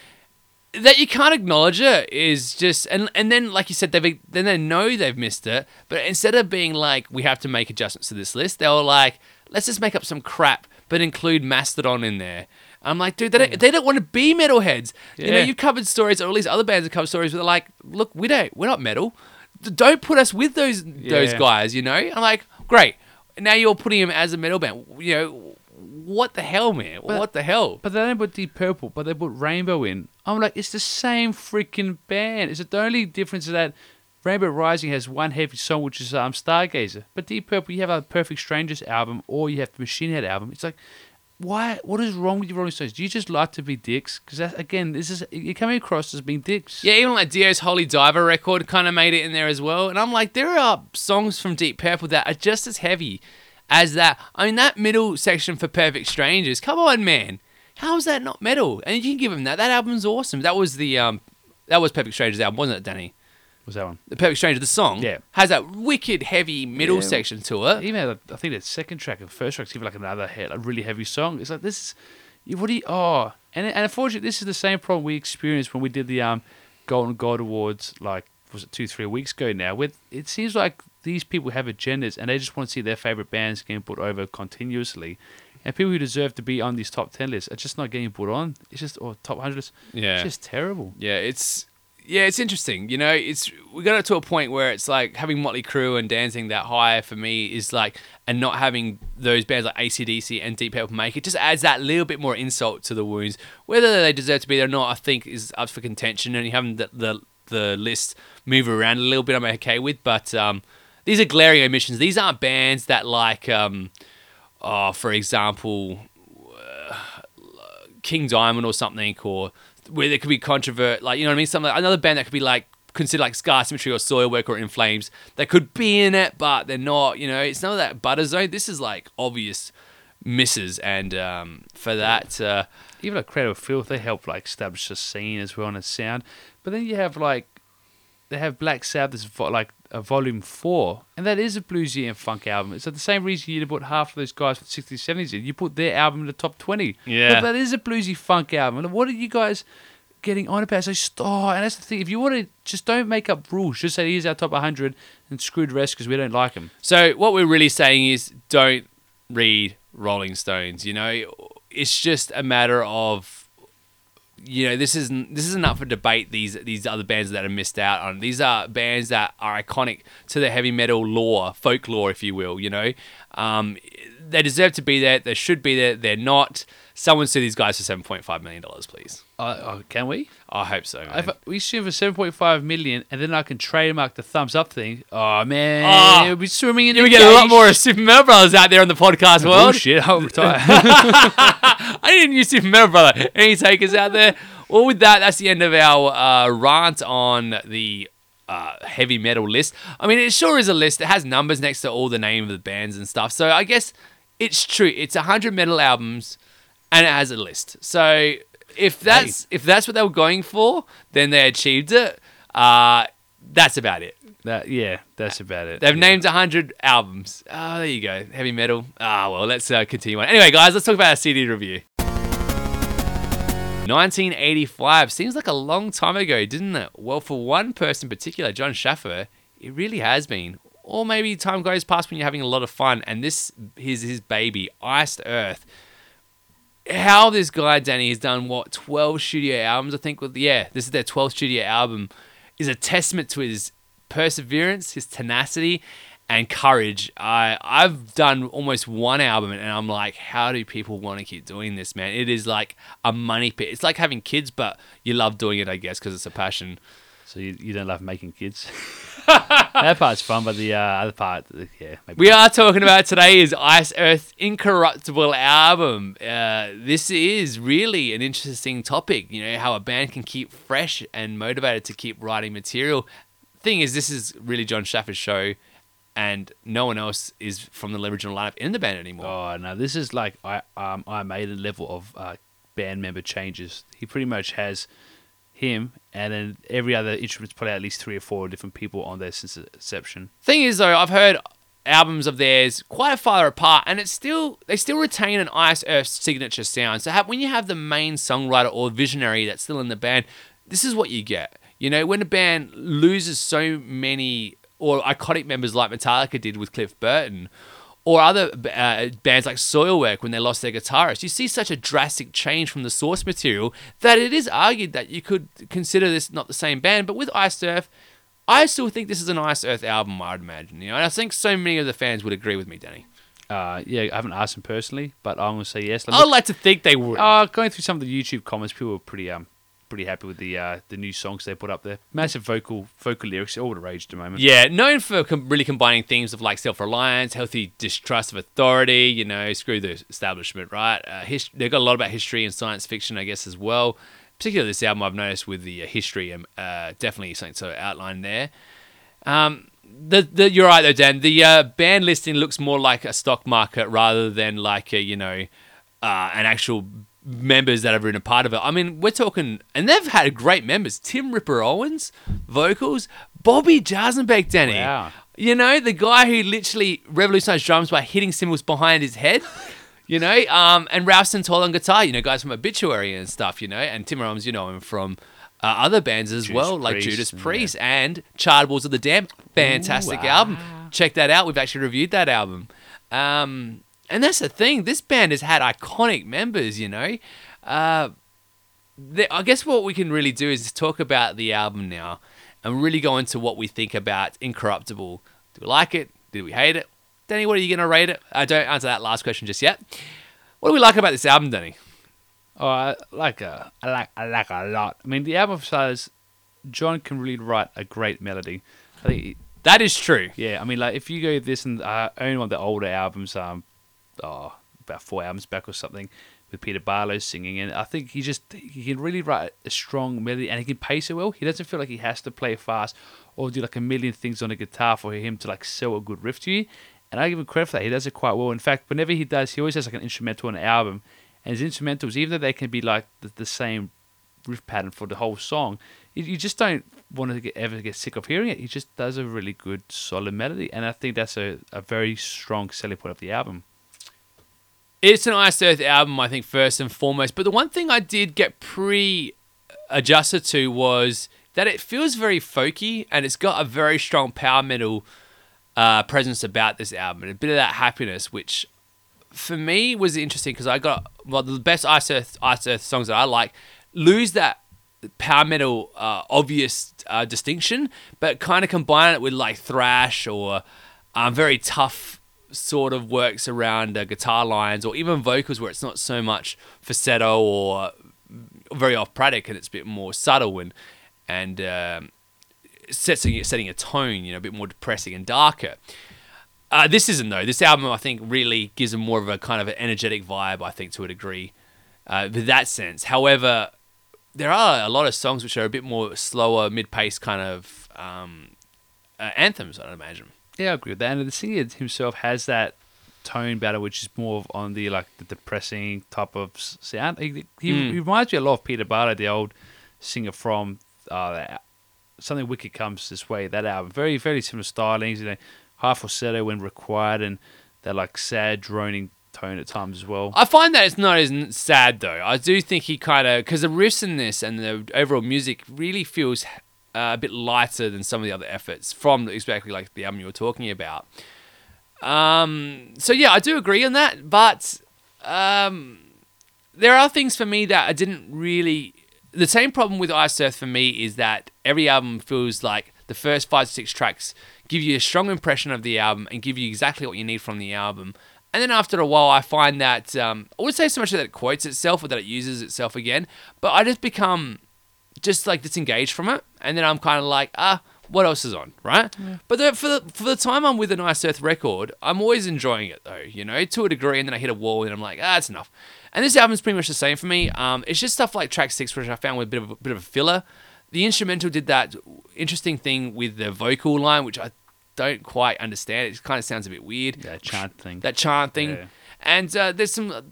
That you can't acknowledge it is just... And and then, like you said, they've then they know they've missed it. But instead of being like, we have to make adjustments to this list, they were like, let's just make up some crap, but include Mastodon in there. I'm like, dude, they don't, they don't want to be metalheads. Yeah. You know, you've covered stories, or all these other bands have covered stories, where they're like, look, we don't, we're not metal. Don't put us with those, yeah. those guys, you know? I'm like, great. now you're putting him as a metal band. You know, what the hell, man? But, what the hell? But they don't put Deep Purple, but they put Rainbow in. I'm like, it's the same freaking band. It's the only difference is that Rainbow Rising has one heavy song, which is um, Stargazer. But Deep Purple, you have a Perfect Strangers album, or you have the Machine Head album. It's like, why? What is wrong with you Rolling Stones? Do you just like to be dicks? Because again, this is you're coming across as being dicks. Yeah, even like Dio's Holy Diver record kind of made it in there as well. And I'm like, there are songs from Deep Purple that are just as heavy as that. I mean, that middle section for Perfect Strangers. Come on, man. How is that not metal? And you can give them that. That album's awesome. That was the um, that was Perfect Strangers album, wasn't it, Danny? Was that one? The Perfect Stranger, the song, yeah, has that wicked heavy middle yeah. section to it. Even like, I think the second track and first track's even like another head, a really heavy song. It's like this. What do you? Oh, and and unfortunately, this is the same problem we experienced when we did the um, Golden God Awards. Like was it two, three weeks ago now? With it seems like these people have agendas and they just want to see their favorite bands getting put over continuously. And people who deserve to be on these top ten lists are just not getting put on. It's just or top hundred lists. Yeah, it's just terrible. Yeah, it's. Yeah, it's interesting. You know, it's we got to a point where it's like having Motley Crue and dancing that high for me is like, and not having those bands like A C D C and Deep Purple make it just adds that little bit more insult to the wounds. Whether they deserve to be there or not, I think is up for contention. And having the the, the list move around a little bit, I'm okay with. But um, these are glaring omissions. These aren't bands that like, um, oh, for example, uh, King Diamond or something, or. Where there could be controvert, like, you know what I mean? Something like, another band that could be like considered like Scar Symmetry or Soilwork or In Flames. They could be in it, but they're not. You know, it's none of that butter zone. This is like obvious misses, and um, for that, uh, even like Cradle of Filth, they help like establish a scene as well and a sound. But then you have like they have Black Sabbath as vo- like a volume four, and that is a bluesy and funk album. It's like the same reason you'd have put half of those guys from the sixties, seventies in. You put their album in the top twenty. Yeah. But that is a bluesy funk album. What are you guys getting on about? So oh, and that's the thing. If you want to, just don't make up rules. Just say, here's our top one hundred and screw the rest because we don't like them. So what we're really saying is don't read Rolling Stones. You know, it's just a matter of, you know, this isn't this isn't up for debate. These these other bands that are missed out on. These are bands that are iconic to the heavy metal lore, folklore, if you will. You know, um, they deserve to be there. They should be there. They're not. Someone sue these guys for seven point five million dollars, please. Uh, oh, can we? I hope so, man. If I, we sue for seven point five million, and then I can trademark the thumbs up thing. Oh man, oh, we'll be swimming in. You the get a lot more of Super Metal Brothers out there on the podcast world. Bullshit, I'll retire. I didn't use Super Metal Brother. Any takers out there? Well, with that, that's the end of our uh, rant on the uh, heavy metal list. I mean, it sure is a list. It has numbers next to all the name of the bands and stuff. So I guess it's true. It's one hundred metal albums, and it has a list. So if that's hey. if that's what they were going for, then they achieved it. Uh, that's about it. That, yeah, that's about it. They've yeah. named one hundred albums. Oh, there you go. Heavy metal. Ah, well, let's uh, continue on. Anyway, guys, let's talk about our C D review. nineteen eighty-five. Seems like a long time ago, didn't it? Well, for one person in particular, John Schaffer, it really has been. Or maybe time goes past when you're having a lot of fun. And this is his baby, Iced Earth. How this guy, Danny, has done, what, twelve studio albums, I think? With Yeah, this is their twelfth studio album, is a testament to his perseverance, his tenacity, and courage. I I've done almost one album, and I'm like, how do people want to keep doing this, man? It is like a money pit. It's like having kids, but you love doing it, I guess, because it's a passion. So you, you don't love making kids. That part's fun, but the uh, other part, yeah. Maybe we not. are talking about today is Iced Earth's Incorruptible album. Uh, this is really an interesting topic. You know how a band can keep fresh and motivated to keep writing material. Thing is, this is really John Schaffer's show, and no one else is from the original lineup in the band anymore. Oh no, this is like I um I made a level of uh, band member changes. He pretty much has him, and then every other instrument's put out at least three or four different people on there since inception. Thing is, though, I've heard albums of theirs quite far apart, and it's still they still retain an Iced Earth signature sound. So have, when you have the main songwriter or visionary that's still in the band, this is what you get. You know, when a band loses so many or iconic members like Metallica did with Cliff Burton or other uh, bands like Soilwork when they lost their guitarist, you see such a drastic change from the source material that it is argued that you could consider this not the same band. But with Iced Earth, I still think this is an Iced Earth album, I'd imagine. You know, and I think so many of the fans would agree with me, Danny. Uh, yeah, I haven't asked them personally, but I'm going to say yes. Like, I'd like to think they would. Uh, going through some of the YouTube comments, people were pretty um pretty happy with the uh, the new songs they put up there. Massive vocal vocal lyrics, all the rage at the moment. Yeah, known for com- really combining themes of like self-reliance, healthy distrust of authority, you know, screw the establishment, right? Uh, his- they've got a lot about history and science fiction, I guess, as well. Particularly this album I've noticed with the history, and uh, definitely something sort of outlined there. Um... The, the, you're right though, Dan. The uh, band listing looks more like a stock market rather than like a, you know, uh, an actual members that have been a part of it. I mean, we're talking, and they've had great members. Tim Ripper Owens, vocals. Bobby Jarzenbeck, Danny. Wow. You know, the guy who literally revolutionized drums by hitting cymbals behind his head. You know, um, and Ralph Santoll on guitar. You know, guys from Obituary and stuff. You know, and Tim Owens, you know him from. Uh, other bands as Judas well, like Priest, Judas Priest yeah. and Charred Walls of the Damned. Fantastic Ooh, wow. album. Check that out. We've actually reviewed that album. Um, and that's the thing. This band has had iconic members, you know. Uh, they, I guess what we can really do is talk about the album now and really go into what we think about Incorruptible. Do we like it? Did we hate it? Danny, what are you going to rate it? I don't answer that last question just yet. What do we like about this album, Danny? Oh, I like a, I like, I like a lot. I mean, the album says John can really write a great melody. I think it, that is true. Yeah, I mean, like if you go this and I own one of the older albums, um, oh, about four albums back or something, with Peter Barlow singing, and I think he just he can really write a strong melody, and he can pace it well. He doesn't feel like he has to play fast or do like a million things on a guitar for him to like sell a good riff to you. And I give him credit for that. He does it quite well. In fact, whenever he does, he always has like an instrumental on an album. And his instrumentals, even though they can be like the, the same riff pattern for the whole song, you, you just don't want to get, ever get sick of hearing it. He just does a really good, solid melody. And I think that's a, a very strong selling point of the album. It's an Iced Earth album, I think, first and foremost. But the one thing I did get pre-adjusted to was that it feels very folky, and it's got a very strong power metal uh, presence about this album. And a bit of that happiness, which... for me, was interesting because I got well the best Iced Earth, Iced Earth songs that I like lose that power metal uh, obvious uh, distinction, but kind of combine it with like thrash or um, very tough sort of works around uh, guitar lines or even vocals where it's not so much falsetto or very operatic and it's a bit more subtle and and um, setting setting a tone, you know, a bit more depressing and darker. Uh, this isn't, though. This album, I think, really gives them more of a kind of an energetic vibe, I think, to a degree, uh, in that sense. However, there are a lot of songs which are a bit more slower, mid-paced kind of um, uh, anthems, I'd imagine. Yeah, I agree with that. And the singer himself has that tone battle, which is more of on the like the depressing type of sound. He, he, mm. he reminds me a lot of Peter Barlow, the old singer from uh, Something Wicked Comes This Way, that album. Very, very similar stylings, you know. High falsetto when required, and that like sad droning tone at times as well. I find that it's not as sad though. I do think he kind of because the riffs in this and the overall music really feels uh, a bit lighter than some of the other efforts from exactly like the album you were talking about. Um, so yeah, I do agree on that, but um, there are things for me that I didn't really. The same problem with Iced Earth for me is that every album feels like the first five to six tracks give you a strong impression of the album and give you exactly what you need from the album. And then after a while, I find that, um, I wouldn't say so much that it quotes itself or that it uses itself again, but I just become just like disengaged from it. And then I'm kind of like, ah, what else is on, right? Yeah. But the, for, the, for the time I'm with an Iced Earth record, I'm always enjoying it though, you know, to a degree. And then I hit a wall and I'm like, ah, it's enough. And this album's pretty much the same for me. Um, it's just stuff like track six, which I found with a bit of a, bit of a filler. The instrumental did that interesting thing with the vocal line, which I don't quite understand. It kind of sounds a bit weird. That chant thing. That chant thing. Yeah. And uh, there's some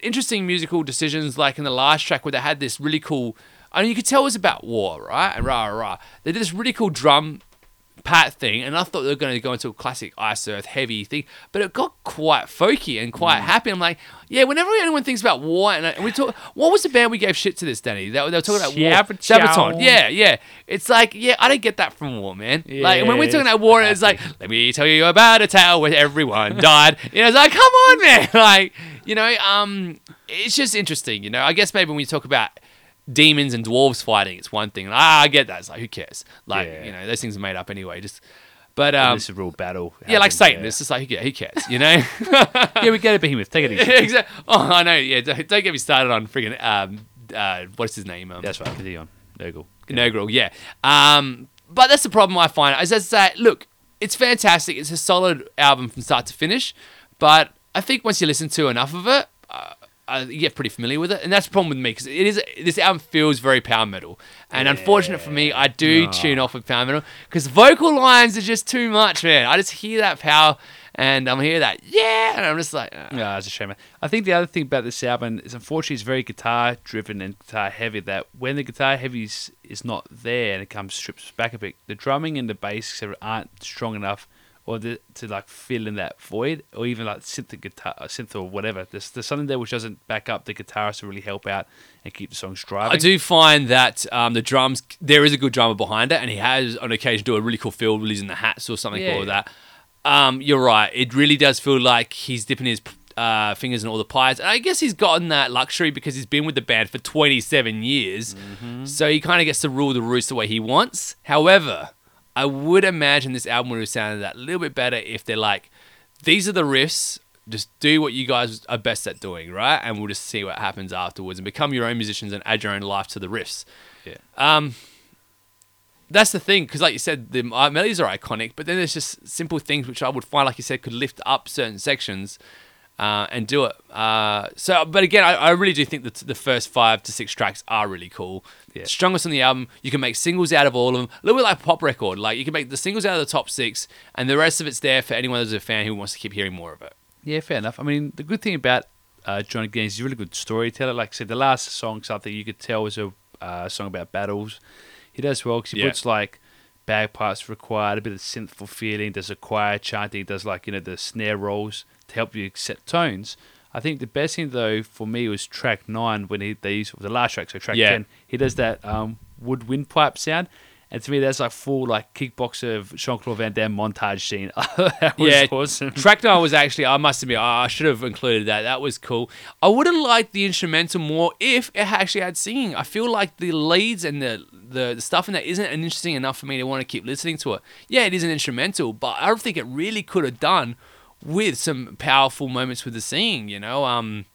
interesting musical decisions, like in the last track where they had this really cool... I mean, you could tell it was about war, right? Rah, rah. They did this really cool drum pat thing, and I thought they were going to go into a classic Iced Earth heavy thing, but it got quite folky and quite mm. happy. I'm like, yeah, whenever anyone thinks about war, and we talk, what was the band we gave shit to this, Danny? They, they were talking about war. Sabaton. Yeah, yeah. It's like, yeah, I don't get that from war, man. Yeah, like, when we're talking about war, it's like, let me tell you about a tale where everyone died. You know, it's like, come on, man. Like, you know, um, it's just interesting, you know. I guess maybe when you talk about demons and dwarves fighting, it's one thing. And, ah, I get that. It's like, who cares? Like, yeah. you know, those things are made up anyway. Just, But um, this is a real battle. Yeah, like Satan. There. It's just like, yeah, who cares, you know? Yeah, we go to Behemoth. Take it easy. Yeah, exactly. Oh, I know. Yeah, don't, don't get me started on friggin' um, uh, what's his name? Um, That's right. Gideon Nurgle. Nurgle. Yeah. Um, but that's the problem I find is that's that. Look, it's fantastic. It's a solid album from start to finish. But I think once you listen to enough of it, uh, Uh, you get pretty familiar with it, and that's the problem with me because it is this album feels very power metal, and yeah. unfortunate for me, I do no. tune off with power metal because vocal lines are just too much, man. I just hear that power, and I'm hear that yeah, and I'm just like, oh. no, it's a shame. Man. I think the other thing about this album is unfortunately it's very guitar driven and guitar heavy. That when the guitar heavy is, is not there and it comes strips back a bit, the drumming and the bass aren't strong enough. Or the, to like fill in that void, or even like synth guitar, synth or whatever. There's there's something there which doesn't back up the guitarist to really help out and keep the songs driving. I do find that um, the drums, there is a good drummer behind it, and he has on occasion do a really cool fill using the hats or something yeah, or yeah. that. Um, you're right. It really does feel like he's dipping his uh, fingers in all the pies, and I guess he's gotten that luxury because he's been with the band for twenty-seven years, mm-hmm. so he kind of gets to rule the roost the way he wants. However, I would imagine this album would have sounded that little bit better if they're like, these are the riffs, just do what you guys are best at doing, right? And we'll just see what happens afterwards and become your own musicians and add your own life to the riffs. Yeah. Um, that's the thing, because like you said, the melodies are iconic, but then there's just simple things which I would find, like you said, could lift up certain sections uh, and do it. Uh, so, but again, I, I really do think that the first five to six tracks are really cool. Yeah. Strongest on the album. You can make singles out of all of them. A little bit like a pop record. Like you can make the singles out of the top six, and the rest of it's there for anyone who's a fan who wants to keep hearing more of it. Yeah, fair enough. I mean, the good thing about uh, John again is he's a really good storyteller. Like I said, the last song, something you could tell was a uh, song about battles. He does well because he yeah. puts like bagpipes required, a bit of synthful feeling. Does a choir chanting. Does like you know the snare rolls to help you set tones. I think the best thing though for me was track nine when he they use the last track, so track yeah. ten. He does that um, wood windpipe sound, and to me that's like full like kickboxer of Jean-Claude Van Damme montage scene. That was yeah, awesome. Track nine was actually I must admit I should have included that. That was cool. I would have liked the instrumental more if it actually had singing. I feel like the leads and the the, the stuff in that isn't interesting enough for me to want to keep listening to it. Yeah, it is an instrumental, but I don't think it really could have done with some powerful moments with the singing, you know. Um,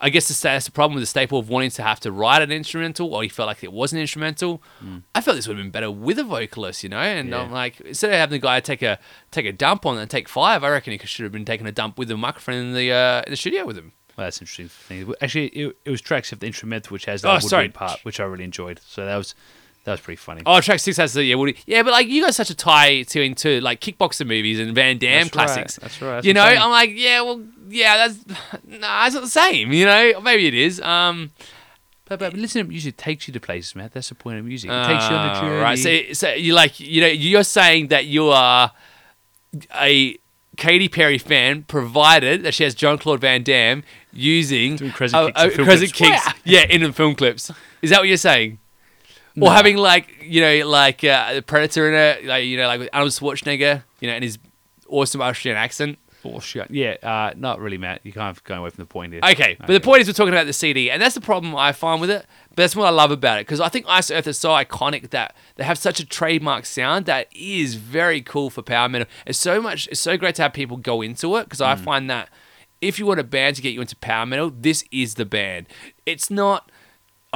I guess the, that's the problem with the staple of wanting to have to write an instrumental, or you felt like it was an instrumental. Mm. I felt this would have been better with a vocalist, you know. And yeah. I'm like, instead of having the guy take a take a dump on and take five, I reckon he should have been taking a dump with the microphone in the uh, in the studio with him. Well, that's an interesting thing. Actually, it, it was tracks of the instrumental which has the oh, woodwind part, which I really enjoyed. So that was. That was pretty funny. Oh, track six has the yeah, Woody. Yeah, but like you got such a tie to into like kickboxer movies and Van Damme that's classics. Right. That's right. That's you know, I'm, I'm like, yeah, well, yeah, that's no, nah, it's not the same. You know, maybe it is. Um, but but listening to music takes you to places, Matt. That's the point of music. It uh, takes you on the journey. Right. So so you like you know you're saying that you are a Katy Perry fan, provided that she has Jean-Claude Van Damme using doing crazy uh, kicks, uh, film crazy kicks. Yeah, in the film clips. Is that what you're saying? Or no. having like you know like uh, a predator in it, like you know like with Arnold Schwarzenegger, you know, and his awesome Austrian accent. Bullshit. Yeah, uh, not really, Matt. You kind of going away from the point here. Okay, but okay. the point is we're talking about the C D, and that's the problem I find with it. But that's what I love about it because I think Iced Earth is so iconic that they have such a trademark sound that is very cool for power metal. It's so much. It's so great to have people go into it because mm. I find that if you want a band to get you into power metal, this is the band. It's not.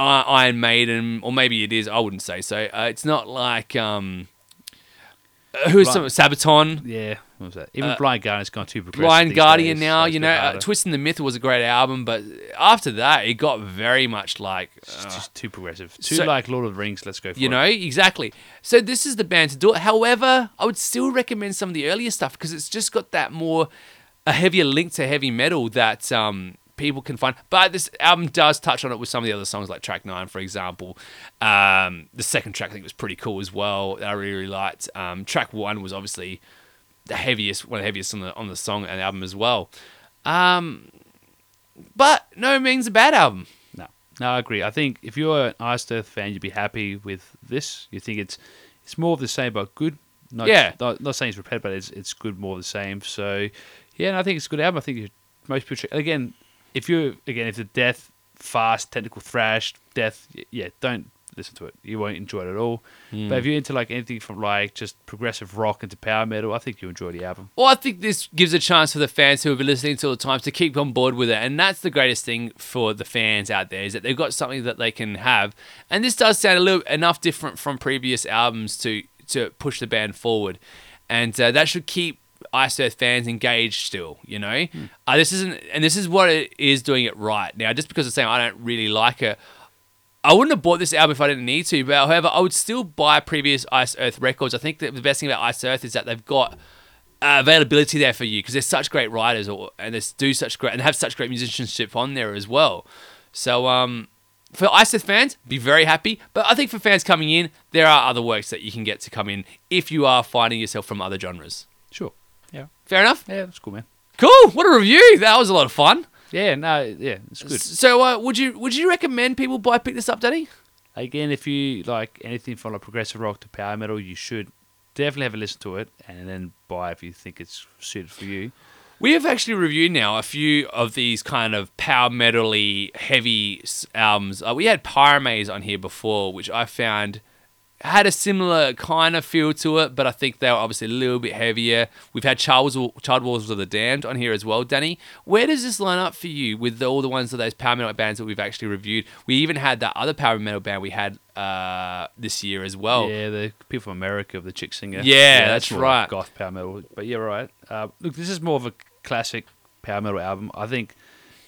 Uh, Iron Maiden, or maybe it is. I wouldn't say so. Uh, it's not like um, uh, who's some Sabaton. Yeah, what was that? Even uh, Blind Guardian's gone too progressive. Blind Guardian days, now, so you know, uh, Twisting the Myth was a great album, but after that, it got very much like uh, it's just too progressive, too so, like Lord of the Rings. Let's go for you it. You know, exactly. So this is the band to do it. However, I would still recommend some of the earlier stuff because it's just got that more a heavier link to heavy metal that. Um, people can find, but this album does touch on it with some of the other songs, like track nine, for example. Um, the second track I think was pretty cool as well. That I really, really liked. Um, track one was obviously the heaviest, one of the heaviest on the on the song and the album as well. Um, but no means a bad album. No, no, I agree. I think if you're an Iced Earth fan, you'd be happy with this. You think it's it's more of the same, but good. Not, yeah, not, not saying it's repetitive, but it's it's good, more of the same. So yeah, and I think it's a good album. I think most people again. If you again, if the death, fast, technical thrash, death, yeah, don't listen to it. You won't enjoy it at all. Mm. But if you're into like anything from like just progressive rock into power metal, I think you'll enjoy the album. Well, I think this gives a chance for the fans who have been listening to all the time to keep on board with it. And that's the greatest thing for the fans out there, is that they've got something that they can have. And this does sound a little enough different from previous albums to, to push the band forward. And uh, that should keep Iced Earth fans engaged still, you know? Mm. Uh, this isn't, and this is what it is doing it right. Now, just because I'm saying I don't really like it, I wouldn't have bought this album if I didn't need to, but however, I would still buy previous Iced Earth records. I think that the best thing about Iced Earth is that they've got uh, availability there for you, because they're such great writers, or, and they do such great, and they have such great musicianship on there as well. So, um, for Iced Earth fans, be very happy, but I think for fans coming in, there are other works that you can get to come in if you are finding yourself from other genres. Sure. Yeah. Fair enough? Yeah, that's cool, man. Cool. What a review. That was a lot of fun. Yeah, no, yeah, it's good. So, uh, would you would you recommend people buy pick this up, Danny? Again, if you like anything from like progressive rock to power metal, you should definitely have a listen to it and then buy if you think it's suited for you. We have actually reviewed now a few of these kind of power metal-y heavy albums. Uh, we had Pyromaze on here before, which I found had a similar kind of feel to it, but I think they were obviously a little bit heavier. We've had Charred Walls of the Damned on here as well, Danny. Where does this line up for you with the, all the ones of those power metal bands that we've actually reviewed? We even had that other power metal band we had uh, this year as well. Yeah, the people from America, the chick singer. Yeah, yeah that's, that's right. Goth power metal, but yeah, right. Uh, look, this is more of a classic power metal album. I think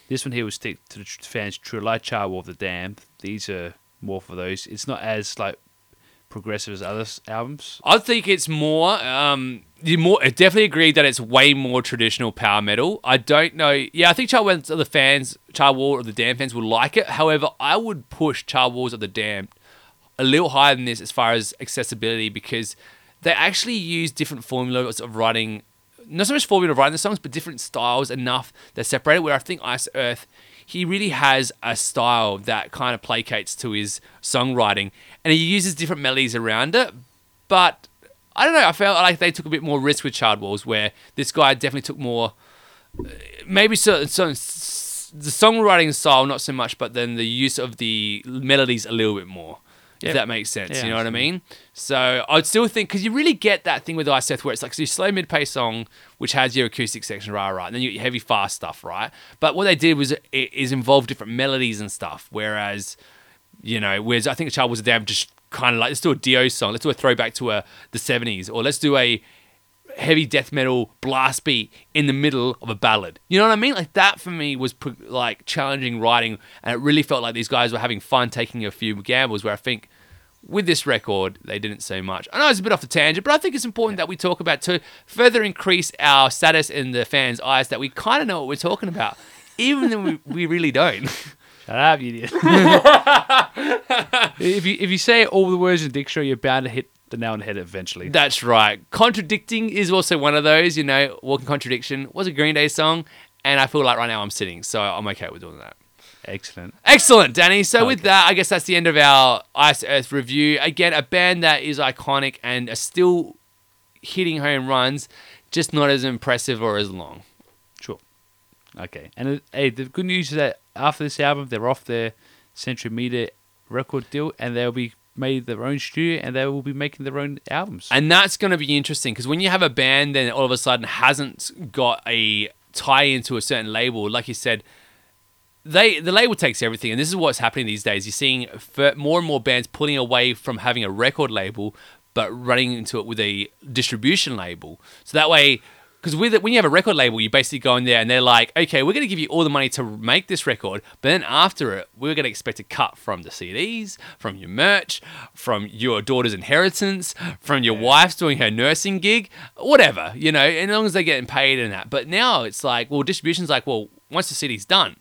this one here will stick to the fans true, like Charred Walls of the Damned. These are more for those. It's not as like progressive as other albums. I think it's more um you more I definitely agree that it's way more traditional power metal. I don't know, yeah, I think Charred Walls of the fans Charred Walls of the Damned fans will like it. However, I would push Charred Walls of the Damned a little higher than this as far as accessibility, because they actually use different formulas of writing, not so much formula of writing the songs, but different styles enough that separate it, where I think Iced Earth, he really has a style that kind of placates to his songwriting, and he uses different melodies around it. But I don't know, I felt like they took a bit more risk with Charred Walls, where this guy definitely took more, maybe certain, certain the songwriting style not so much, but then the use of the melodies a little bit more. Yep. If that makes sense, yeah, you know what I mean? So I'd still think, because you really get that thing with Iced Earth where it's like, so your slow mid-paced song, which has your acoustic section, right, right, and then you get your heavy fast stuff, right? But what they did was it is involved different melodies and stuff, whereas, you know, whereas I think Charred Walls of the Damned just kind of like, let's do a Dio song, let's do a throwback to a, the seventies, or let's do a heavy death metal blast beat in the middle of a ballad. You know what I mean? Like that for me was pro- like challenging writing, and it really felt like these guys were having fun taking a few gambles, where I think with this record they didn't so much. I know it's a bit off the tangent, but I think it's important yeah. that we talk about to further increase our status in the fans' eyes that we kind of know what we're talking about, even though we, we really don't. Shut up, you idiot. if you if you say all the words in the dictionary, you're bound to hit the nail on the head eventually. That's right. Contradicting is also one of those, you know, Walking Contradiction was a Green Day song, and I feel like right now I'm sitting, so I'm okay with doing that. Excellent. Excellent, Danny. So okay. With that, I guess that's the end of our Iced Earth review. Again, a band that is iconic and are still hitting home runs, just not as impressive or as long. Sure. Okay. And uh, hey, the good news is that after this album, they're off their Century Media record deal, and they'll be made their own studio, and they will be making their own albums. And that's going to be interesting, because when you have a band then all of a sudden hasn't got a tie into a certain label, like you said, they the label takes everything, and this is what's happening these days. You're seeing more and more bands pulling away from having a record label, but running into it with a distribution label. So that way, because with it, when you have a record label, you basically go in there and they're like, okay, we're going to give you all the money to make this record, but then after it, we're going to expect a cut from the C Ds, from your merch, from your daughter's inheritance, from your yeah. wife's doing her nursing gig, whatever, you know, and as long as they're getting paid and that. But now it's like, well, distribution's like, well, once the C D's done,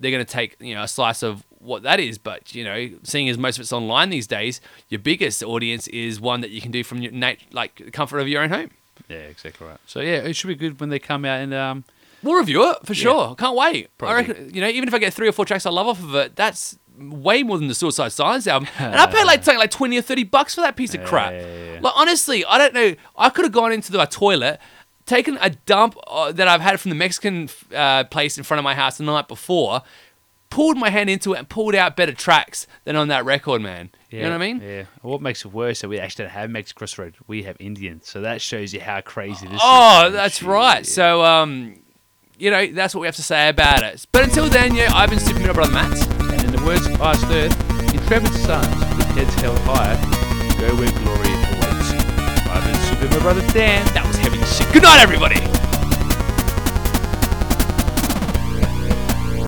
they're going to take, you know, a slice of what that is. But, you know, seeing as most of it's online these days, your biggest audience is one that you can do from your nat- like the comfort of your own home. Yeah, exactly right. So yeah, it should be good when they come out, and um, we'll review it for sure. Yeah, can't wait. Probably. I reckon, you know, even if I get three or four tracks I love off of it, that's way more than the Suicide Silence album. And I paid like something like twenty or thirty bucks for that piece of yeah, crap. Yeah, yeah. Like honestly, I don't know. I could have gone into the toilet, taken a dump uh, that I've had from the Mexican uh, place in front of my house the night before, pulled my hand into it and pulled out better tracks than on that record, man. Yeah, you know what I mean? Yeah. What makes it worse that we actually don't have Max Crossroad? We have Indian. So that shows you how crazy this oh, is. Oh, that's right. Yeah. So, um, you know, that's what we have to say about it. But until then, yeah, I've been Superhero Brother Matt. And in the words of Iced Earth, intrepid sons with heads held high, go where glory awaits you. I've been Superhero Brother Dan. That was heavy shit. Good night, everybody.